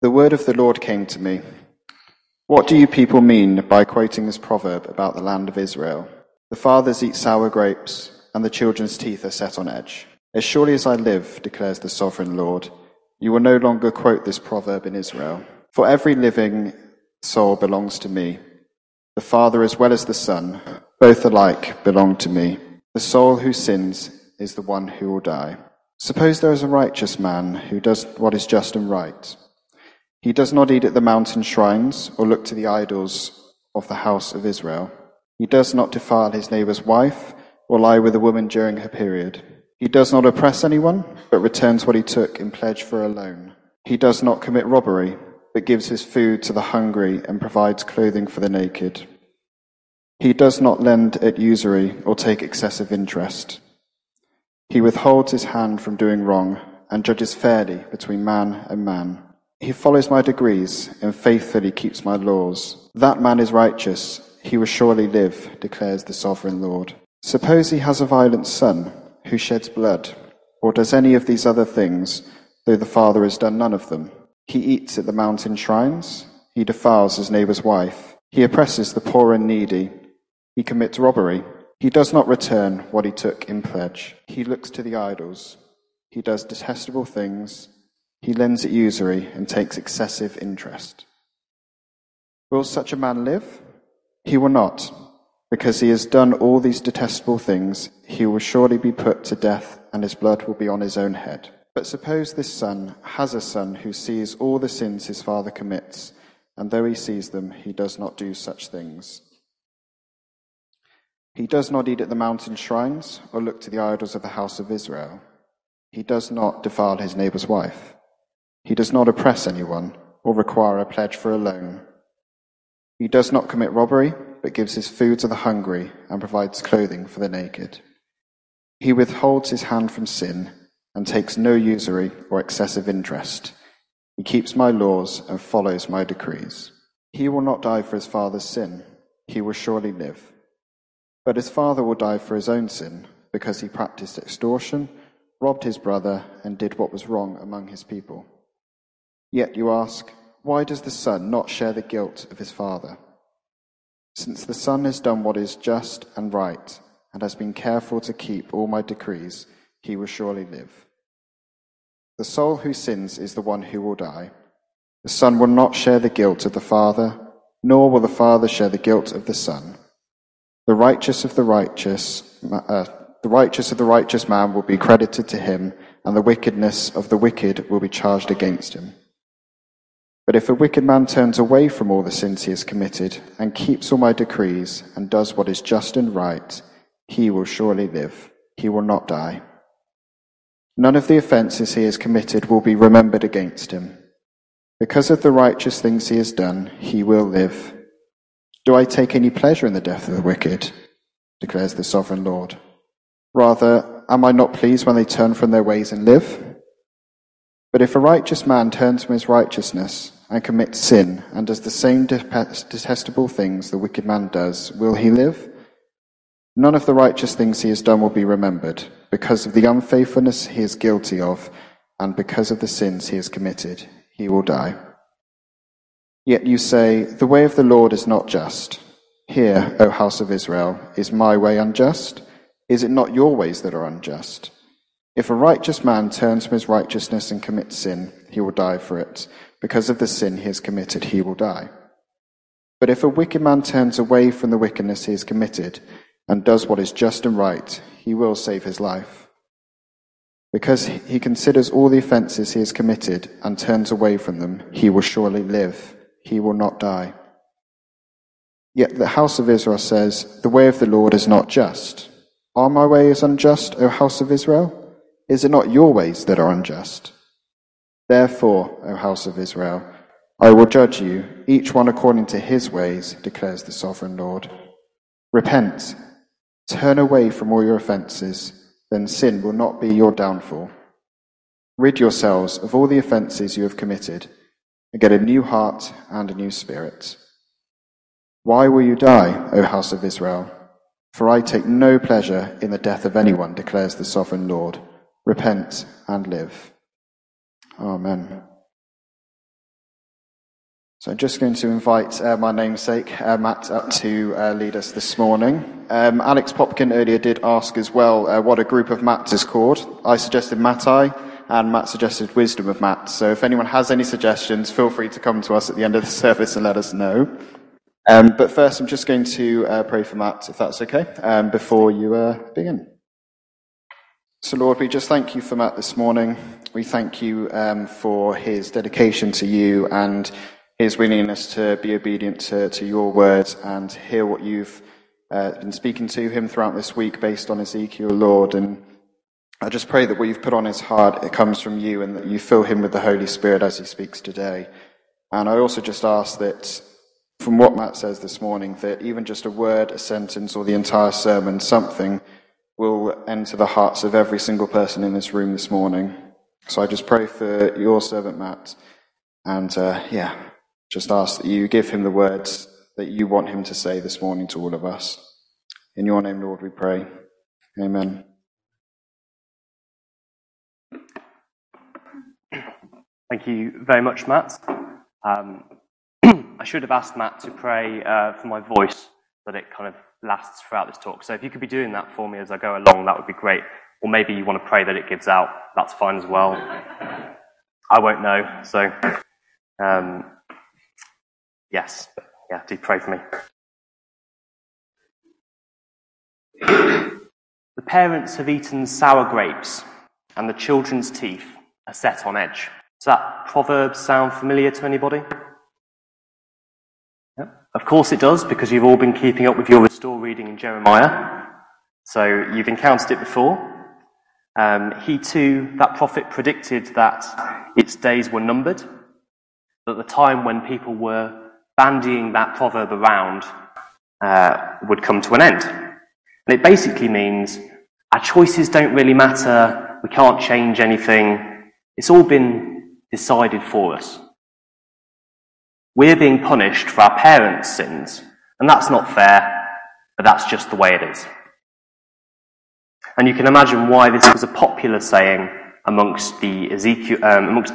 The word of the Lord came to me. What do you people mean by quoting this proverb about the land of Israel? The fathers eat sour grapes, and the children's teeth are set on edge. As surely as I live, declares the sovereign Lord, you will no longer quote this proverb in Israel. For every living soul belongs to me. The father as well as the son, both alike belong to me. The soul who sins is the one who will die. Suppose there is a righteous man who does what is just and right. He does not eat at the mountain shrines or look to the idols of the house of Israel. He does not defile his neighbor's wife or lie with a woman during her period. He does not oppress anyone, but returns what he took in pledge for a loan. He does not commit robbery, but gives his food to the hungry and provides clothing for the naked. He does not lend at usury or take excessive interest. He withholds his hand from doing wrong and judges fairly between man and man. He follows my decrees and faithfully keeps my laws. That man is righteous. He will surely live, declares the sovereign Lord. Suppose he has a violent son who sheds blood, or does any of these other things, though the father has done none of them. He eats at the mountain shrines. He defiles his neighbor's wife. He oppresses the poor and needy. He commits robbery. He does not return what he took in pledge. He looks to the idols. He does detestable things. He lends at usury and takes excessive interest. Will such a man live? He will not. Because he has done all these detestable things, he will surely be put to death, and his blood will be on his own head. But suppose this son has a son who sees all the sins his father commits, and though he sees them, he does not do such things. He does not eat at the mountain shrines or look to the idols of the house of Israel. He does not defile his neighbor's wife. He does not oppress anyone or require a pledge for a loan. He does not commit robbery, but gives his food to the hungry and provides clothing for the naked. He withholds his hand from sin and takes no usury or excessive interest. He keeps my laws and follows my decrees. He will not die for his father's sin. He will surely live. But his father will die for his own sin, because he practiced extortion, robbed his brother, and did what was wrong among his people. Yet you ask, why does the son not share the guilt of his father? Since the son has done what is just and right, and has been careful to keep all my decrees, he will surely live. The soul who sins is the one who will die. The son will not share the guilt of the father, nor will the father share the guilt of the son. The righteous of the righteous man will be credited to him, and the wickedness of the wicked will be charged against him. But if a wicked man turns away from all the sins he has committed, and keeps all my decrees, and does what is just and right, he will surely live. He will not die. None of the offences he has committed will be remembered against him. Because of the righteous things he has done, he will live. Do I take any pleasure in the death of the wicked? Declares the sovereign Lord. Rather, am I not pleased when they turn from their ways and live? But if a righteous man turns from his righteousness and commits sin and does the same detestable things the wicked man does, will he live? None of the righteous things he has done will be remembered, because of the unfaithfulness he is guilty of, and because of the sins he has committed, he will die. Yet you say, the way of the Lord is not just. Hear, O house of Israel, is my way unjust? Is it not your ways that are unjust? If a righteous man turns from his righteousness and commits sin, he will die for it. Because of the sin he has committed, he will die. But if a wicked man turns away from the wickedness he has committed and does what is just and right, he will save his life. Because he considers all the offences he has committed and turns away from them, he will surely live. He will not die. Yet the house of Israel says, the way of the Lord is not just. Are my ways unjust, O house of Israel? Is it not your ways that are unjust? Therefore, O house of Israel, I will judge you, each one according to his ways, declares the sovereign Lord. Repent, turn away from all your offences, then sin will not be your downfall. Rid yourselves of all the offences you have committed, and get a new heart and a new spirit. Why will you die, O house of Israel? For I take no pleasure in the death of anyone, declares the sovereign Lord. Repent and live. Amen. So I'm just going to invite my namesake, Matt, up to lead us this morning. Alex Popkin earlier did ask as well what a group of Matts is called. I suggested Mattai, and Matt suggested Wisdom of Matt. So if anyone has any suggestions, feel free to come to us at the end of the service and let us know. But first, I'm just going to pray for Matt, if that's okay, before you begin. So Lord, we just thank you for Matt this morning. We thank you for his dedication to you and his willingness to be obedient to your words and hear what you've been speaking to him throughout this week based on Ezekiel, Lord. And I just pray that what you've put on his heart, it comes from you and that you fill him with the Holy Spirit as he speaks today. And I also just ask that from what Matt says this morning, that even just a word, a sentence, or the entire sermon, something will enter the hearts of every single person in this room this morning. So I just pray for your servant, Matt, and just ask that you give him the words that you want him to say this morning to all of us. In your name, Lord, we pray. Amen. Thank you very much, Matt. I should have asked Matt to pray for my voice, that it kind of lasts throughout this talk. So if you could be doing that for me as I go along, that would be great. Or maybe you want to pray that it gives out. That's fine as well. I won't know. So, yes, do pray for me. The parents have eaten sour grapes, and the children's teeth are set on edge. Does that proverb sound familiar to anybody? Of course it does, because you've all been keeping up with your Restore reading in Jeremiah. So you've encountered it before. He too, that prophet, predicted that its days were numbered, that the time when people were bandying that proverb around would come to an end. And it basically means our choices don't really matter, we can't change anything, it's all been decided for us. We're being punished for our parents' sins, and that's not fair, but that's just the way it is. And you can imagine why this was a popular saying amongst the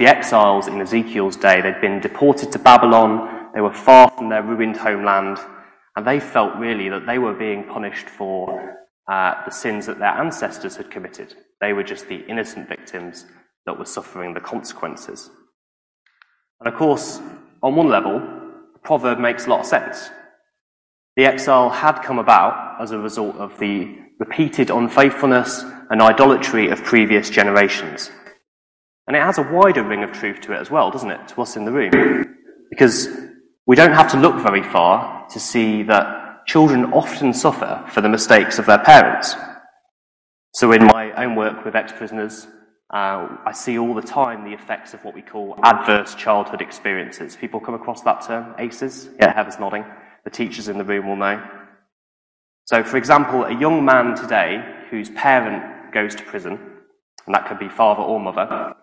exiles in Ezekiel's day. They'd been deported to Babylon, they were far from their ruined homeland, and they felt really that they were being punished for the sins that their ancestors had committed. They were just the innocent victims that were suffering the consequences. And of course, on one level, the proverb makes a lot of sense. The exile had come about as a result of the repeated unfaithfulness and idolatry of previous generations. And it has a wider ring of truth to it as well, doesn't it, to us in the room? Because we don't have to look very far to see that children often suffer for the mistakes of their parents. So in my own work with ex-prisoners, I see all the time the effects of what we call adverse childhood experiences. People come across that term, ACEs? Yeah, Heather's nodding. The teachers in the room will know. So, for example, a young man today whose parent goes to prison, and that could be father or mother,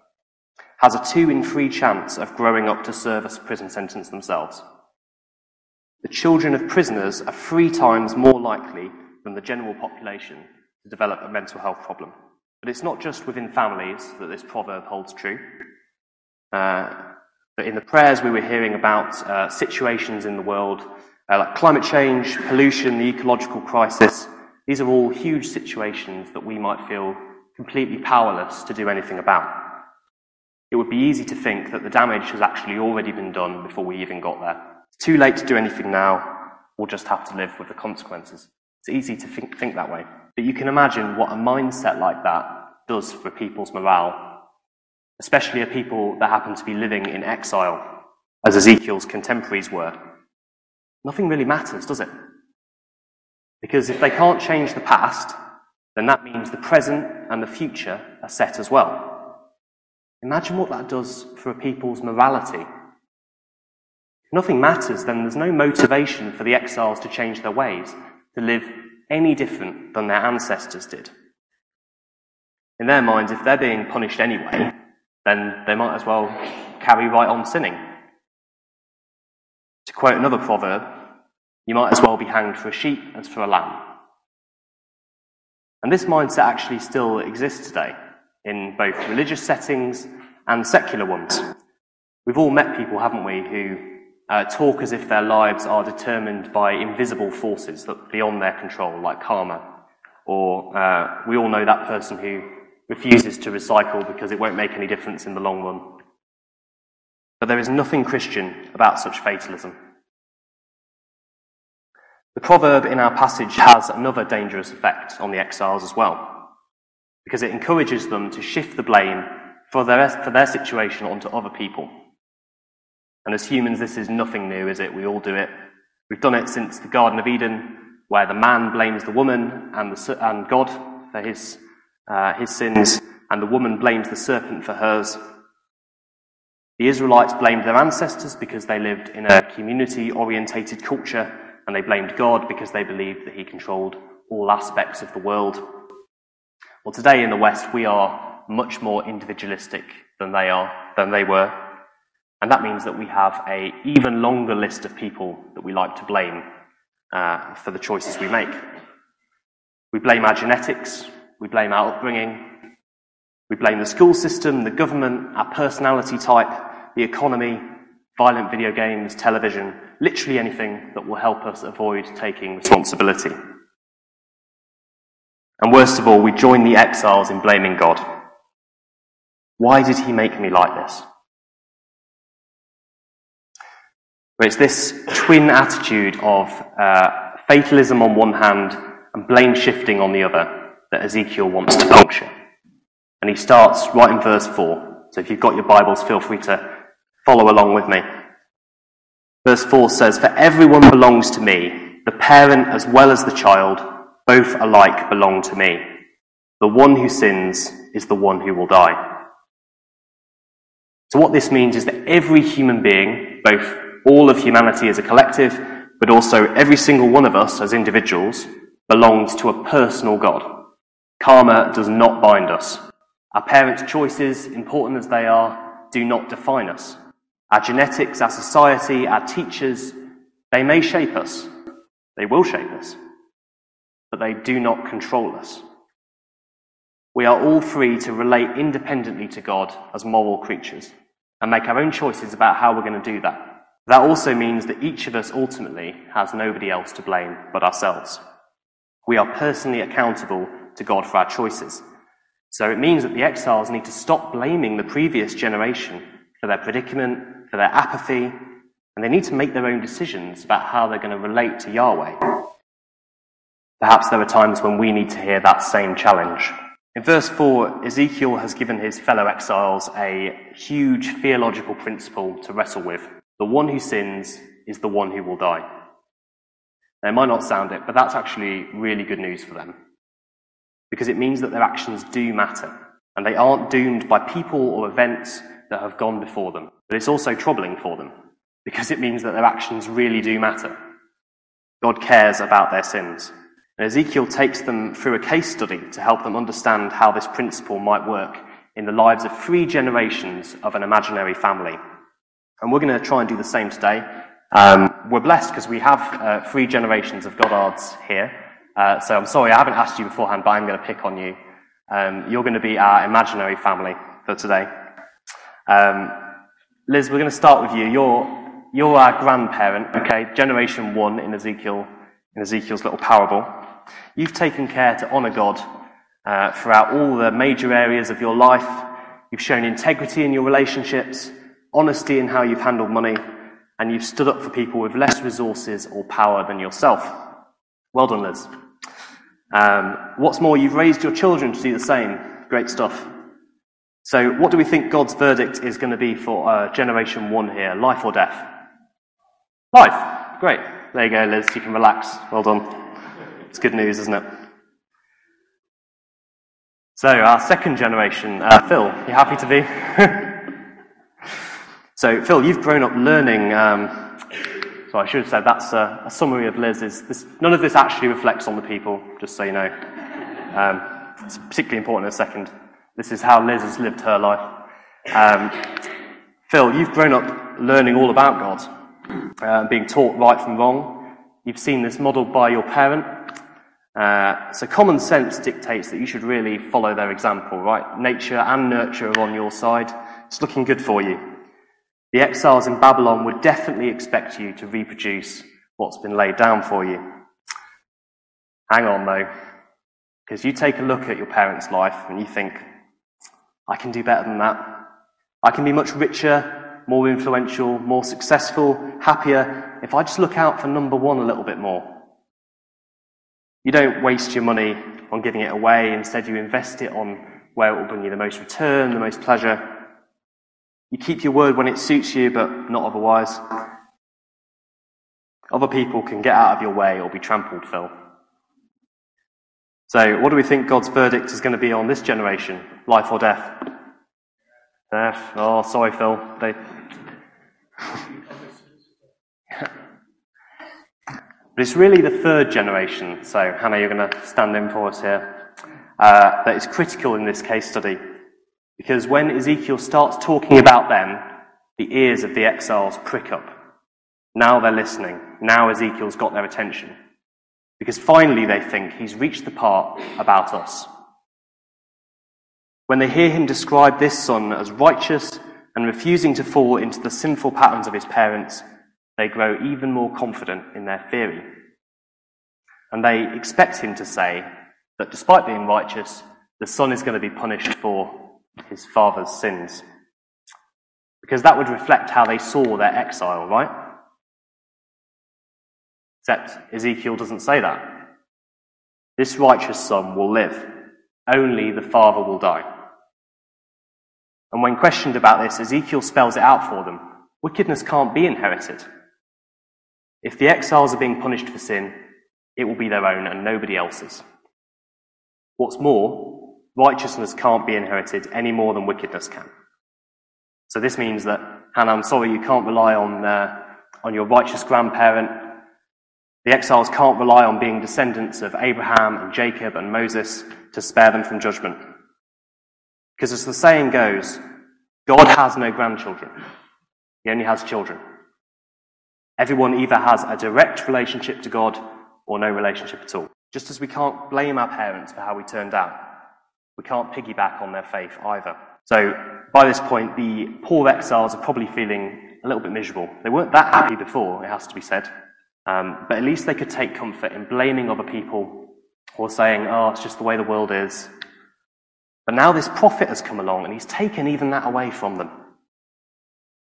has a 2 in 3 chance of growing up to serve a prison sentence themselves. The children of prisoners are 3 times more likely than the general population to develop a mental health problem. But it's not just within families that this proverb holds true. But in the prayers we were hearing about situations in the world, like climate change, pollution, the ecological crisis, these are all huge situations that we might feel completely powerless to do anything about. It would be easy to think that the damage has actually already been done before we even got there. It's too late to do anything now, we'll just have to live with the consequences. It's easy to think that way. But you can imagine what a mindset like that does for people's morale, especially a people that happen to be living in exile, as Ezekiel's contemporaries were. Nothing really matters, does it? Because if they can't change the past, then that means the present and the future are set as well. Imagine what that does for a people's morality. If nothing matters, then there's no motivation for the exiles to change their ways, to live any different than their ancestors did. In their minds, if they're being punished anyway, then they might as well carry right on sinning. To quote another proverb, you might as well be hanged for a sheep as for a lamb. And this mindset actually still exists today, in both religious settings and secular ones. We've all met people, haven't we, who talk as if their lives are determined by invisible forces that are beyond their control, like karma. Or we all know that person who refuses to recycle because it won't make any difference in the long run. But there is nothing Christian about such fatalism. The proverb in our passage has another dangerous effect on the exiles as well, because it encourages them to shift the blame for their situation onto other people. And as humans, this is nothing new, is it? We all do it. We've done it since the Garden of Eden, where the man blames the woman and God for his sins, and the woman blames the serpent for hers. The Israelites blamed their ancestors because they lived in a community-orientated culture, and they blamed God because they believed that he controlled all aspects of the world. Well, today in the West, we are much more individualistic than they were. And that means that we have an even longer list of people that we like to blame for the choices we make. We blame our genetics, we blame our upbringing, we blame the school system, the government, our personality type, the economy, violent video games, television, literally anything that will help us avoid taking responsibility. And worst of all, we join the exiles in blaming God. Why did he make me like this? But it's this twin attitude of fatalism on one hand and blame shifting on the other that Ezekiel wants to puncture. And he starts right in verse 4. So if you've got your Bibles, feel free to follow along with me. Verse 4 says, "For everyone belongs to me, the parent as well as the child, both alike belong to me. The one who sins is the one who will die." So what this means is that every human being, both all of humanity as a collective, but also every single one of us as individuals, belongs to a personal God. Karma does not bind us. Our parents' choices, important as they are, do not define us. Our genetics, our society, our teachers, they may shape us. They will shape us. But they do not control us. We are all free to relate independently to God as moral creatures and make our own choices about how we're going to do that. That also means that each of us ultimately has nobody else to blame but ourselves. We are personally accountable to God for our choices. So it means that the exiles need to stop blaming the previous generation for their predicament, for their apathy, and they need to make their own decisions about how they're going to relate to Yahweh. Perhaps there are times when we need to hear that same challenge. In verse 4, Ezekiel has given his fellow exiles a huge theological principle to wrestle with. The one who sins is the one who will die. Now, it might not sound it, but that's actually really good news for them, because it means that their actions do matter, and they aren't doomed by people or events that have gone before them. But it's also troubling for them, because it means that their actions really do matter. God cares about their sins. And Ezekiel takes them through a case study to help them understand how this principle might work in the lives of 3 generations of an imaginary family. And we're going to try and do the same today. We're blessed because we have 3 generations of Goddards here. So I'm sorry, I haven't asked you beforehand, but I'm going to pick on you. You're going to be our imaginary family for today. Liz, we're going to start with you. You're our grandparent, okay? Generation 1 in Ezekiel's little parable. You've taken care to honour God throughout all the major areas of your life. You've shown integrity in your relationships, honesty in how you've handled money, and you've stood up for people with less resources or power than yourself. Well done, Liz. What's more, you've raised your children to do the same. Great stuff. So what do we think God's verdict is going to be for Generation 1 here? Life or death? Life. Great. There you go, Liz. You can relax. Well done. It's good news, isn't it? So our second generation, Phil, you happy to be? So, Phil, you've grown up learning, so I should have said that's a summary of Liz's. None of this actually reflects on the people, just so you know. It's particularly important in a second. This is how Liz has lived her life. Phil, you've grown up learning all about God, being taught right from wrong. You've seen this modelled by your parent. So common sense dictates that you should really follow their example, right? Nature and nurture are on your side. It's looking good for you. The exiles in Babylon would definitely expect you to reproduce what's been laid down for you. Hang on, though, because you take a look at your parents' life and you think, I can do better than that. I can be much richer, more influential, more successful, happier, if I just look out for number one a little bit more. You don't waste your money on giving it away. Instead, you invest it on where it will bring you the most return, the most pleasure. You keep your word when it suits you, but not otherwise. Other people can get out of your way or be trampled, Phil. So what do we think God's verdict is going to be on this generation? Life or death? Death. Oh, sorry, Phil. But it's really the third generation, so Hannah, you're going to stand in for us here, that is critical in this case study. Because when Ezekiel starts talking about them, the ears of the exiles prick up. Now they're listening. Now Ezekiel's got their attention. Because finally they think he's reached the part about us. When they hear him describe this son as righteous and refusing to fall into the sinful patterns of his parents, they grow even more confident in their theory. And they expect him to say that despite being righteous, the son is going to be punished for his father's sins. Because that would reflect how they saw their exile, right? Except Ezekiel doesn't say that. This righteous son will live. Only the father will die. And when questioned about this, Ezekiel spells it out for them. Wickedness can't be inherited. If the exiles are being punished for sin, it will be their own and nobody else's. What's more, righteousness can't be inherited any more than wickedness can. So this means that, Hannah, I'm sorry, you can't rely on your righteous grandparent. The exiles can't rely on being descendants of Abraham and Jacob and Moses to spare them from judgment. Because as the saying goes, God has no grandchildren. He only has children. Everyone either has a direct relationship to God or no relationship at all. Just as we can't blame our parents for how we turned out, we can't piggyback on their faith either. So by this point, the poor exiles are probably feeling a little bit miserable. They weren't that happy before, it has to be said. But at least they could take comfort in blaming other people or saying, oh, it's just the way the world is. But now this prophet has come along and he's taken even that away from them.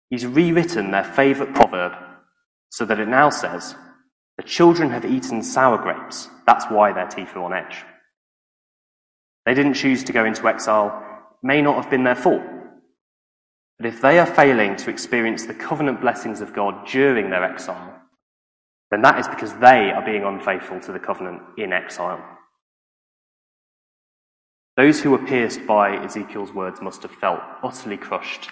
He's rewritten their favourite proverb so that it now says, the children have eaten sour grapes. That's why their teeth are on edge. They didn't choose to go into exile. It may not have been their fault. But if they are failing to experience the covenant blessings of God during their exile, then that is because they are being unfaithful to the covenant in exile. Those who were pierced by Ezekiel's words must have felt utterly crushed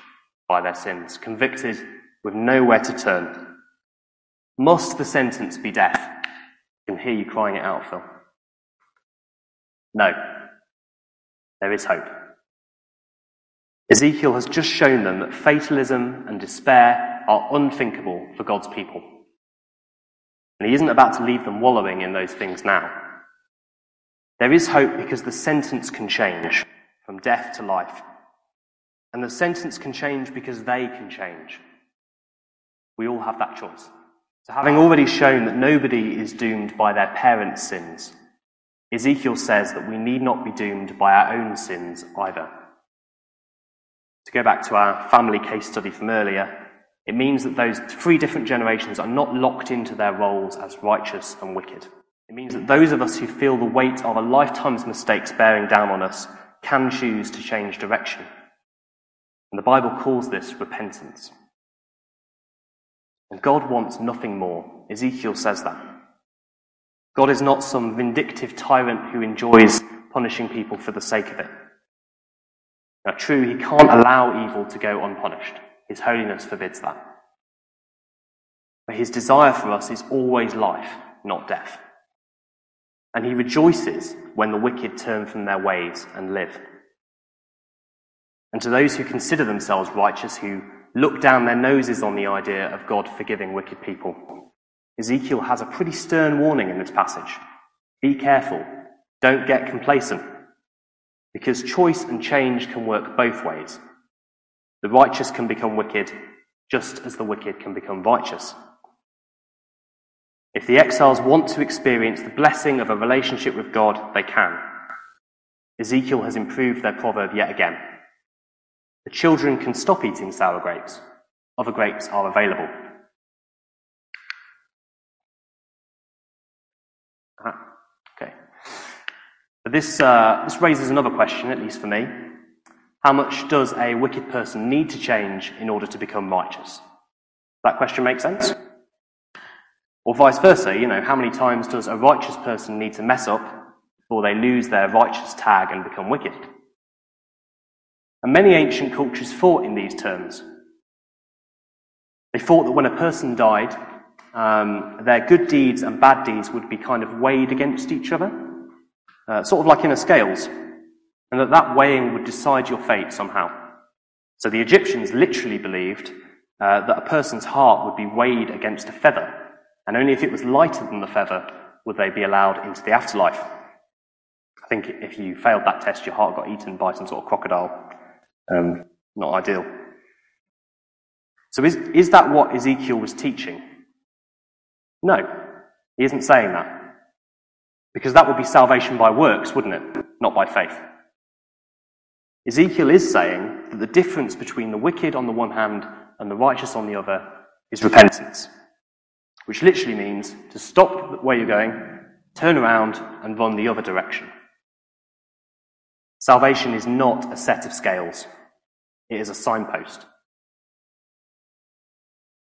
by their sins, convicted with nowhere to turn. Must the sentence be death? I can hear you crying it out, Phil. No. There is hope. Ezekiel has just shown them that fatalism and despair are unthinkable for God's people. And he isn't about to leave them wallowing in those things now. There is hope because the sentence can change from death to life. And the sentence can change because they can change. We all have that choice. So having already shown that nobody is doomed by their parents' sins, Ezekiel says that we need not be doomed by our own sins either. To go back to our family case study from earlier, it means that those three different generations are not locked into their roles as righteous and wicked. It means that those of us who feel the weight of a lifetime's mistakes bearing down on us can choose to change direction. And the Bible calls this repentance. And God wants nothing more. Ezekiel says that. God is not some vindictive tyrant who enjoys punishing people for the sake of it. Now, true, he can't allow evil to go unpunished. His holiness forbids that. But his desire for us is always life, not death. And he rejoices when the wicked turn from their ways and live. And to those who consider themselves righteous, who look down their noses on the idea of God forgiving wicked people, Ezekiel has a pretty stern warning in this passage. Be careful. Don't get complacent. Because choice and change can work both ways. The righteous can become wicked, just as the wicked can become righteous. If the exiles want to experience the blessing of a relationship with God, they can. Ezekiel has improved their proverb yet again. The children can stop eating sour grapes. Other grapes are available. Okay. But this raises another question, at least for me. How much does a wicked person need to change in order to become righteous? Does that question make sense? Or vice versa, how many times does a righteous person need to mess up before they lose their righteous tag and become wicked? And many ancient cultures fought in these terms. They thought that when a person died, their good deeds and bad deeds would be kind of weighed against each other, sort of like in a scales, and that weighing would decide your fate somehow. So the Egyptians literally believed that a person's heart would be weighed against a feather, and only if it was lighter than the feather would they be allowed into the afterlife. I think if you failed that test, your heart got eaten by some sort of crocodile. Not ideal. So is that what Ezekiel was teaching? No, he isn't saying that. Because that would be salvation by works, wouldn't it? Not by faith. Ezekiel is saying that the difference between the wicked on the one hand and the righteous on the other is repentance, which literally means to stop where you're going, turn around, and run the other direction. Salvation is not a set of scales. It is a signpost.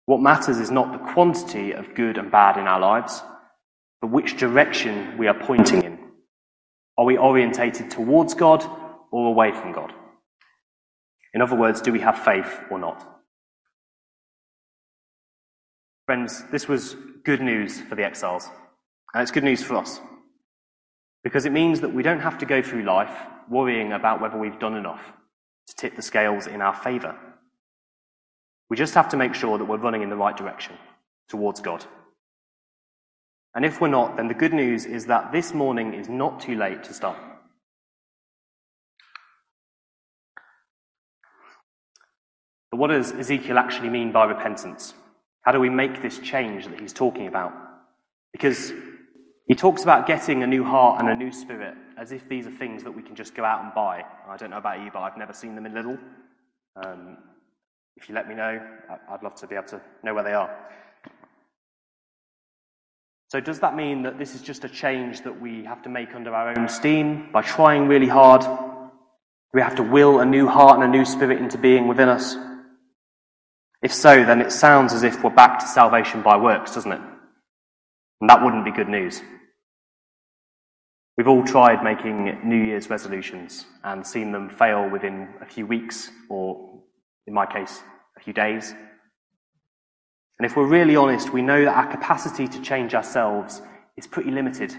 What matters is not the quantity of good and bad in our lives, but which direction we are pointing in. Are we orientated towards God or away from God? In other words, do we have faith or not? Friends, this was good news for the exiles, and it's good news for us, because it means that we don't have to go through life worrying about whether we've done enough to tip the scales in our favour. We just have to make sure that we're running in the right direction, towards God. And if we're not, then the good news is that this morning is not too late to start. But what does Ezekiel actually mean by repentance? How do we make this change that he's talking about? Because he talks about getting a new heart and a new spirit, as if these are things that we can just go out and buy. I don't know about you, but I've never seen them in Lidl. If you let me know, I'd love to be able to know where they are. So does that mean that this is just a change that we have to make under our own steam, by trying really hard? We have to will a new heart and a new spirit into being within us? If so, then it sounds as if we're back to salvation by works, doesn't it? And that wouldn't be good news. We've all tried making New Year's resolutions and seen them fail within a few weeks, or in my case, a few days. And if we're really honest, we know that our capacity to change ourselves is pretty limited.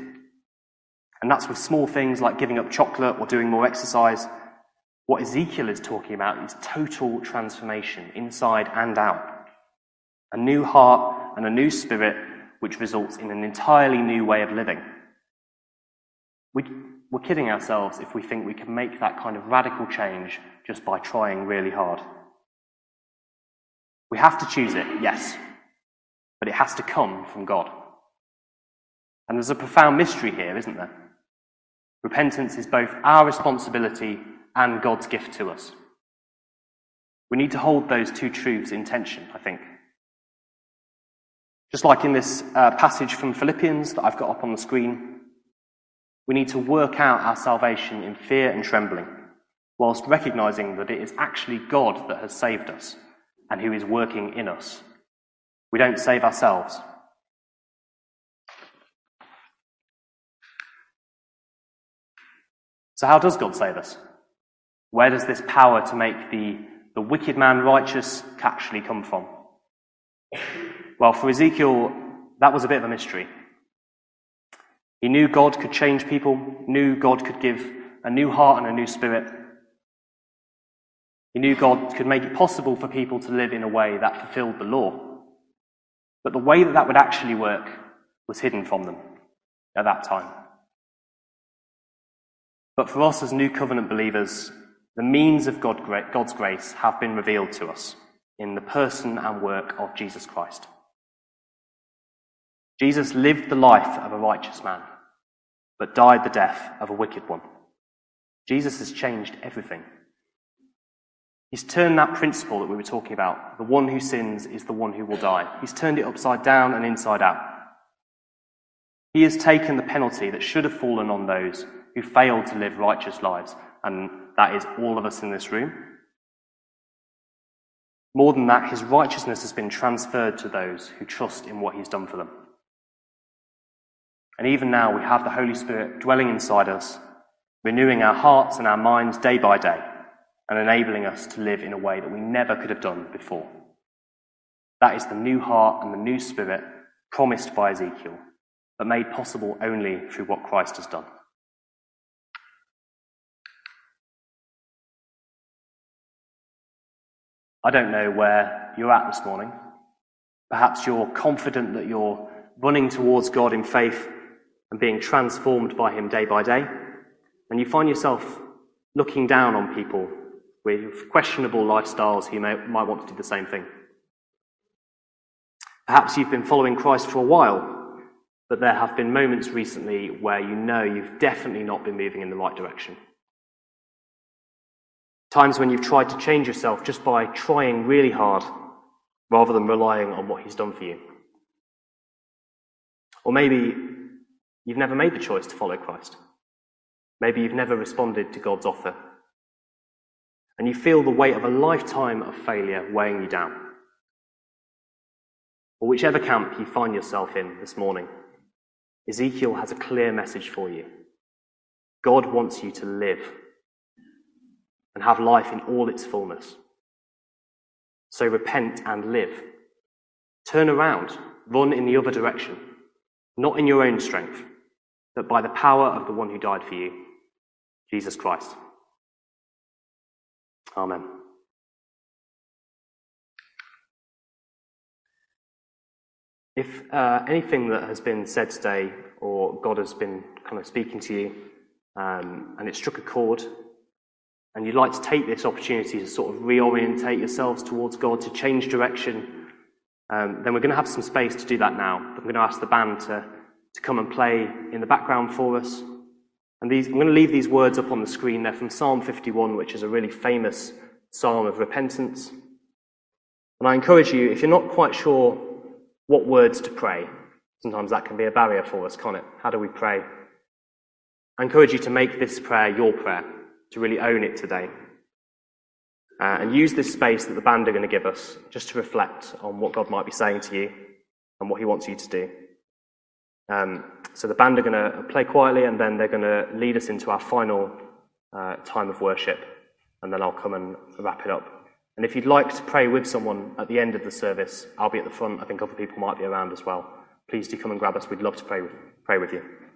And that's with small things like giving up chocolate or doing more exercise. What Ezekiel is talking about is total transformation, inside and out. A new heart and a new spirit, which results in an entirely new way of living. We're kidding ourselves if we think we can make that kind of radical change just by trying really hard. We have to choose it, yes. But it has to come from God. And there's a profound mystery here, isn't there? Repentance is both our responsibility and God's gift to us. We need to hold those two truths in tension, I think. Just like in this passage from Philippians that I've got up on the screen, we need to work out our salvation in fear and trembling, whilst recognising that it is actually God that has saved us and who is working in us. We don't save ourselves. So how does God save us? Where does this power to make the wicked man righteous actually come from? Well, for Ezekiel, that was a bit of a mystery. He knew God could change people, knew God could give a new heart and a new spirit. He knew God could make it possible for people to live in a way that fulfilled the law. But the way that would actually work was hidden from them at that time. But for us as New Covenant believers, the means of God's grace have been revealed to us in the person and work of Jesus Christ. Jesus lived the life of a righteous man, but died the death of a wicked one. Jesus has changed everything. He's turned that principle that we were talking about, the one who sins is the one who will die. He's turned it upside down and inside out. He has taken the penalty that should have fallen on those who failed to live righteous lives, and that is all of us in this room. More than that, his righteousness has been transferred to those who trust in what he's done for them. And even now we have the Holy Spirit dwelling inside us, renewing our hearts and our minds day by day, and enabling us to live in a way that we never could have done before. That is the new heart and the new spirit promised by Ezekiel, but made possible only through what Christ has done. I don't know where you're at this morning. Perhaps you're confident that you're running towards God in faith and being transformed by him day by day, and you find yourself looking down on people with questionable lifestyles who might want to do the same thing. Perhaps you've been following Christ for a while, but there have been moments recently where you know you've definitely not been moving in the right direction. Times when you've tried to change yourself just by trying really hard rather than relying on what he's done for you. Or maybe you've never made the choice to follow Christ. Maybe you've never responded to God's offer. And you feel the weight of a lifetime of failure weighing you down. Or whichever camp you find yourself in this morning, Ezekiel has a clear message for you. God wants you to live and have life in all its fullness. So repent and live. Turn around, run in the other direction, not in your own strength, but by the power of the one who died for you, Jesus Christ. Amen. If anything that has been said today, or God has been kind of speaking to you, and it struck a chord, and you'd like to take this opportunity to sort of reorientate yourselves towards God, to change direction, then we're going to have some space to do that now. I'm going to ask the band to come and play in the background for us. And I'm going to leave these words up on the screen. They're from Psalm 51, which is a really famous psalm of repentance. And I encourage you, if you're not quite sure what words to pray, sometimes that can be a barrier for us, can't it? How do we pray? I encourage you to make this prayer your prayer, to really own it today. And use this space that the band are going to give us just to reflect on what God might be saying to you and what he wants you to do. So the band are going to play quietly, and then they're going to lead us into our final time of worship, and then I'll come and wrap it up. And if you'd like to pray with someone at the end of the service, I'll be at the front. I think other people might be around as well. Please do come and grab us. We'd love to pray with you.